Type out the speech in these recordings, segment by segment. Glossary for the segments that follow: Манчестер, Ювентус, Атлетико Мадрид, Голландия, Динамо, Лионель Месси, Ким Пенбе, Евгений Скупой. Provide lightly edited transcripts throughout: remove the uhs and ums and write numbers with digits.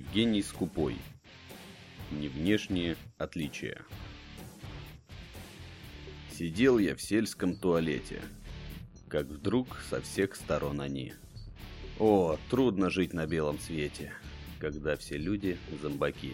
Евгений Скупой. Невнешние отличия. Сидел я в сельском туалете, как вдруг со всех сторон они. О, трудно жить на белом свете, когда все люди зомбаки.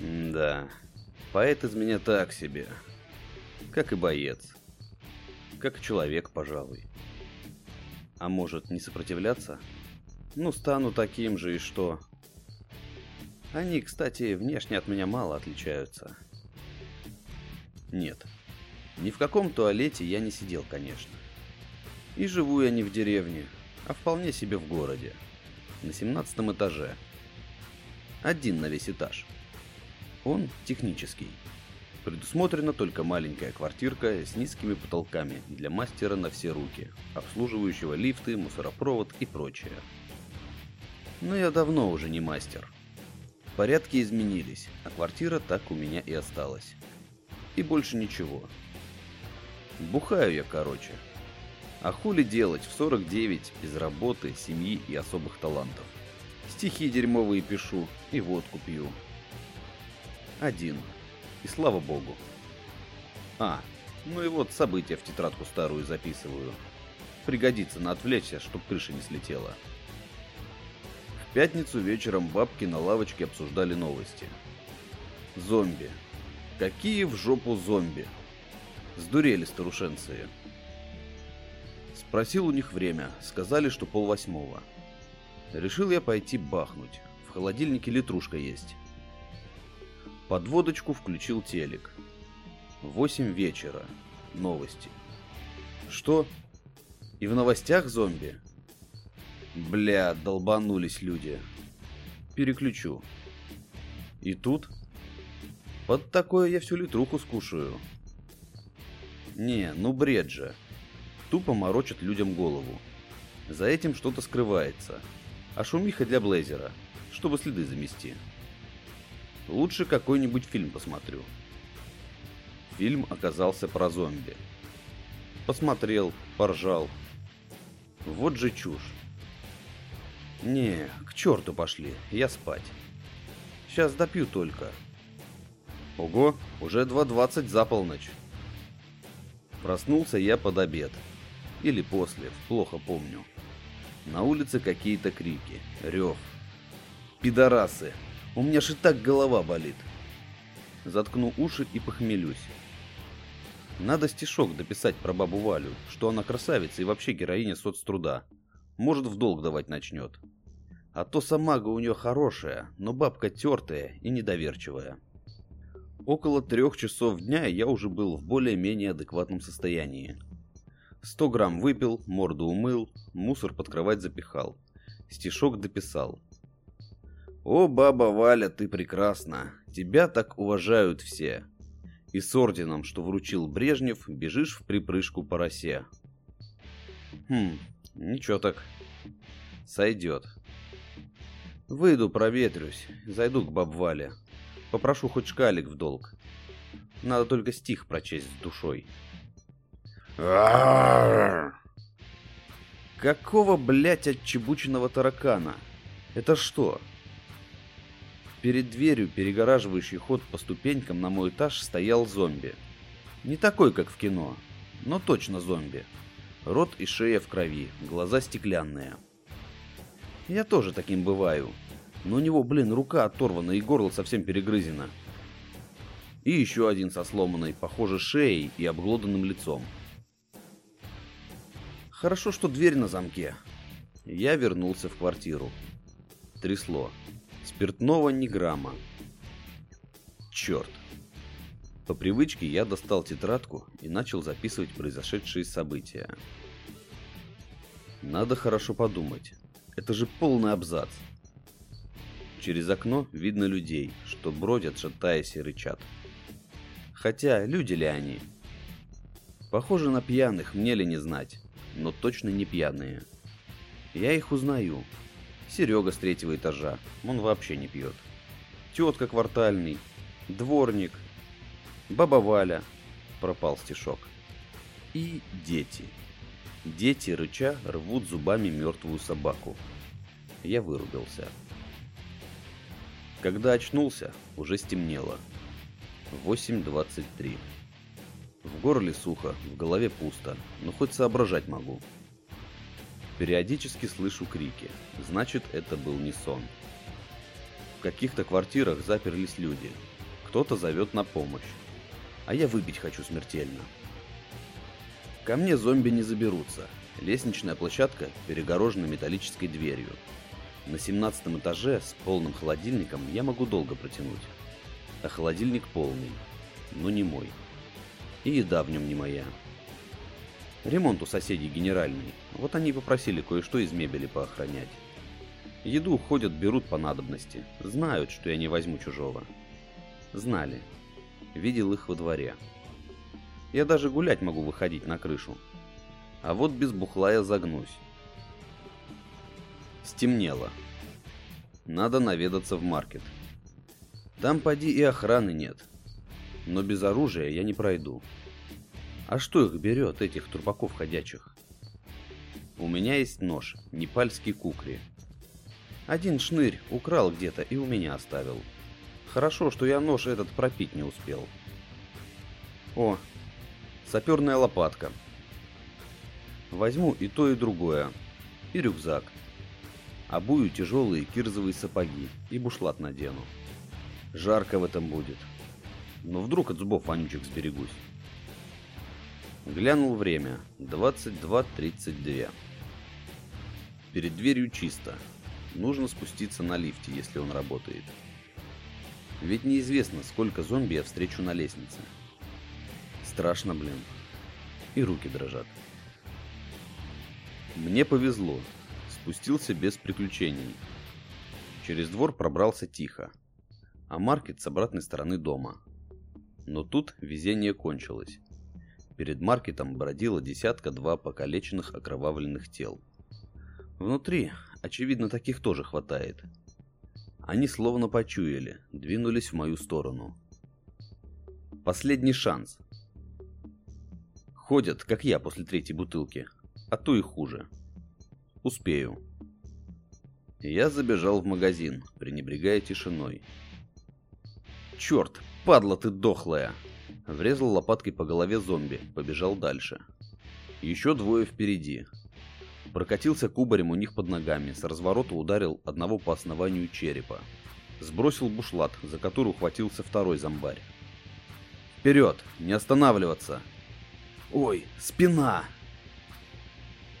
Да, поэт из меня так себе, как и боец, как человек, пожалуй. А может, не сопротивляться? Ну, стану таким же, и что? Они, кстати, внешне от меня мало отличаются. Нет, ни в каком туалете я не сидел, конечно. И живу я не в деревне, а вполне себе в городе, на 17 этаже. Один на весь этаж. Он технический. Предусмотрена только маленькая квартирка с низкими потолками для мастера на все руки, обслуживающего лифты, мусоропровод и прочее. Но я давно уже не мастер. Порядки изменились, а квартира так у меня и осталась. И больше ничего. Бухаю я, короче. А хули делать в 49 без работы, семьи и особых талантов? Стихи дерьмовые пишу и водку пью. Один. И слава богу. Ну и вот события в тетрадку старую записываю. Пригодится на отвлечься, чтоб крыша не слетела. В пятницу вечером бабки на лавочке обсуждали новости. Зомби. Какие в жопу зомби? Сдурели старушенцы. Спросил у них время, сказали, что 7:30. Решил я пойти бахнуть. В холодильнике литрушка есть. Под водочку включил телек. 8 вечера. Новости. Что? И в новостях зомби? Бля, долбанулись люди. Переключу. И тут? Под такое я всю литруху скушаю. Не, ну бред же. Тупо морочат людям голову. За этим что-то скрывается. А шумиха для блейзера, чтобы следы замести. Лучше какой-нибудь фильм посмотрю. Фильм оказался про зомби. Посмотрел, поржал. Вот же чушь. Не, к черту пошли, я спать. Сейчас допью только. Ого, уже 2:20 за полночь. Проснулся я под обед. Или после, плохо помню. На улице какие-то крики, рев. Пидорасы! У меня же так голова болит. Заткну уши и похмелюсь. Надо стишок дописать про бабу Валю, что она красавица и вообще героиня соцтруда. Может, в долг давать начнет. А то самага у нее хорошая, но бабка тертая и недоверчивая. Около 3 часов дня я уже был в более-менее адекватном состоянии. 100 грамм выпил, морду умыл, мусор под кровать запихал. Стишок дописал. «О, баба Валя, ты прекрасна! Тебя так уважают все! И с орденом, что вручил Брежнев, бежишь в припрыжку по росе!» Ничего так. Сойдет. Выйду, проветрюсь, зайду к баб Вале. Попрошу хоть шкалик в долг. Надо только стих прочесть с душой. Какого, блять, отчебученного таракана? Это что? Перед дверью, перегораживающей ход по ступенькам на мой этаж, стоял зомби. Не такой, как в кино, но точно зомби. Рот и шея в крови, глаза стеклянные. Я тоже таким бываю, но у него, рука оторвана и горло совсем перегрызено. И еще один со сломанной, похоже, шеей и обглоданным лицом. Хорошо, что дверь на замке. Я вернулся в квартиру. Трясло. Спиртного ни грамма. Черт. По привычке я достал тетрадку и начал записывать произошедшие события. Надо хорошо подумать. Это же полный абзац. Через окно видно людей, что бродят, шатаясь и рычат. Хотя, люди ли они? Похоже на пьяных, мне ли не знать, но точно не пьяные. Я их узнаю. Серега с 3-го этажа, он вообще не пьет. Тетка квартальный, дворник, баба Валя, пропал стишок. И дети. Дети рыча рвут зубами мертвую собаку. Я вырубился. Когда очнулся, уже стемнело. 8:23. В горле сухо, в голове пусто, но хоть соображать могу. Периодически слышу крики, значит, это был не сон. В каких-то квартирах заперлись люди. Кто-то зовет на помощь. А я выпить хочу смертельно. Ко мне зомби не заберутся. Лестничная площадка перегорожена металлической дверью. На 17 этаже с полным холодильником я могу долго протянуть. А холодильник полный, но не мой. И еда в нем не моя. Ремонт у соседей генеральный. Вот они и попросили кое-что из мебели поохранять. Еду ходят, берут по надобности. Знают, что я не возьму чужого. Знали. Видел их во дворе. Я даже гулять могу выходить на крышу. А вот без бухла я загнусь. Стемнело. Надо наведаться в маркет. Там поди и охраны нет. Но без оружия я не пройду. А что их берет, этих трупаков ходячих? У меня есть нож, непальский кукри. Один шнырь украл где-то и у меня оставил. Хорошо, что я нож этот пропить не успел. О, саперная лопатка. Возьму и то, и другое. И рюкзак. Обую тяжелые кирзовые сапоги и бушлат надену. Жарко в этом будет. Но вдруг от зубов вонючих сберегусь. Глянул время. 22:32. Перед дверью чисто. Нужно спуститься на лифте, если он работает. Ведь неизвестно, сколько зомби я встречу на лестнице. Страшно, блин. И руки дрожат. Мне повезло. Спустился без приключений. Через двор пробрался тихо. А маркет с обратной стороны дома. Но тут везение кончилось. Перед маркетом бродило 10-2 покалеченных окровавленных тел. Внутри, очевидно, таких тоже хватает. Они словно почуяли, двинулись в мою сторону. Последний шанс. Ходят, как я после 3-й бутылки, а то и хуже. Успею. Я забежал в магазин, пренебрегая тишиной. «Черт, падла ты дохлая!» Врезал лопаткой по голове зомби, побежал дальше. Еще двое впереди. Прокатился кубарем у них под ногами, с разворота ударил одного по основанию черепа. Сбросил бушлат, за который ухватился второй зомбарь. «Вперед! Не останавливаться!» «Ой, спина!»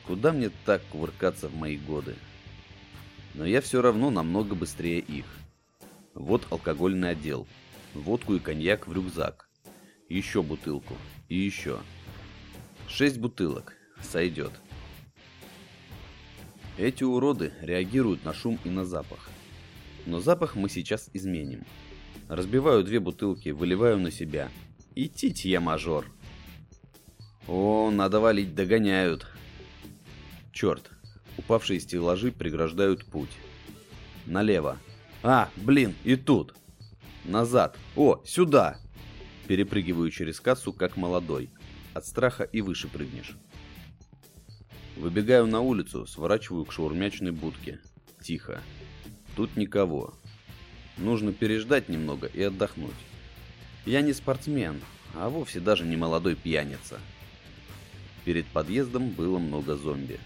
Куда мне так кувыркаться в мои годы? Но я все равно намного быстрее их. Вот алкогольный отдел. Водку и коньяк в рюкзак. Еще бутылку. И еще. 6 бутылок. Сойдет. Эти уроды реагируют на шум и на запах. Но запах мы сейчас изменим. Разбиваю 2 бутылки, выливаю на себя. И титье мажор. О, надо валить, догоняют. Черт. Упавшие стеллажи преграждают путь. Налево. А, блин, и тут. Назад. О, сюда. Перепрыгиваю через кассу, как молодой. От страха и выше прыгнешь. Выбегаю на улицу, сворачиваю к шаурмячной будке. Тихо. Тут никого. Нужно переждать немного и отдохнуть. Я не спортсмен, а вовсе даже не молодой пьяница. Перед подъездом было много зомби.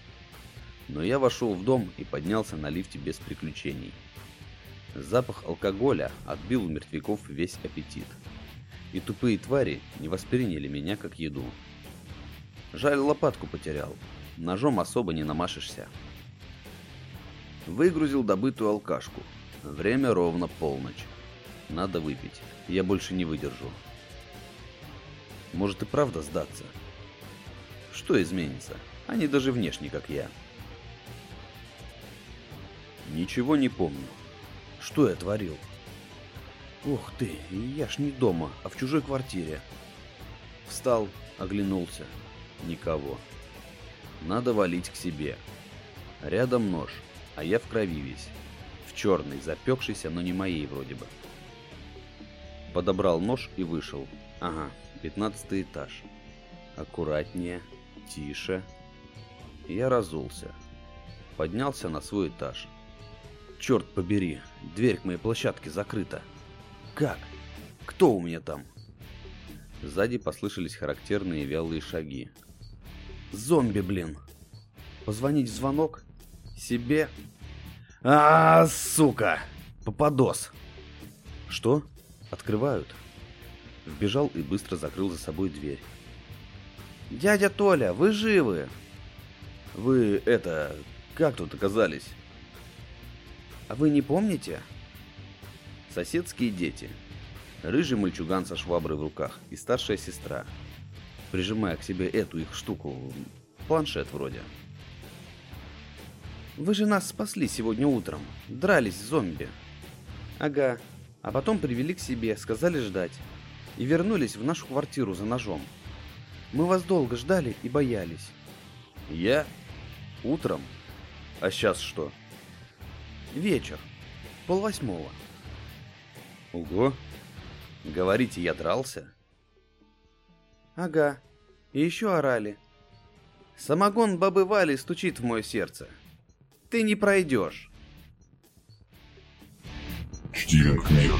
Но я вошел в дом и поднялся на лифте без приключений. Запах алкоголя отбил у мертвяков весь аппетит. И тупые твари не восприняли меня как еду. Жаль, лопатку потерял. Ножом особо не намашешься. Выгрузил добытую алкашку. Время ровно полночь. Надо выпить. Я больше не выдержу. Может и правда сдаться? Что изменится? Они даже внешне, как я. Ничего не помню. Что я творил? Ух ты, я ж не дома, а в чужой квартире. Встал, оглянулся. Никого. Надо валить к себе. Рядом нож, а я в крови весь. В черный, запекшийся, но не моей вроде бы. Подобрал нож и вышел. Ага, 15-й этаж. Аккуратнее, тише. Я разулся. Поднялся на свой этаж. Черт побери, дверь к моей площадке закрыта. Как? Кто у меня там? Сзади послышались характерные вялые шаги. Зомби, блин. Позвонить в звонок? Себе? А, сука! Попадос! Что? Открывают? Вбежал и быстро закрыл за собой дверь. «Дядя Толя, вы живы?» «Вы, как тут оказались?» «А вы не помните?» Соседские дети. Рыжий мальчуган со шваброй в руках и старшая сестра, прижимая к себе эту их штуку, планшет вроде. «Вы же нас спасли сегодня утром, дрались с зомби». «Ага, а потом привели к себе, сказали ждать». И вернулись в нашу квартиру за ножом. Мы вас долго ждали и боялись. Я? Утром? А сейчас что? Вечер. 7:30. Ого. Говорите, я дрался? Ага. И еще орали. Самогон бабы Вали стучит в мое сердце. Ты не пройдешь. Штиринг мир.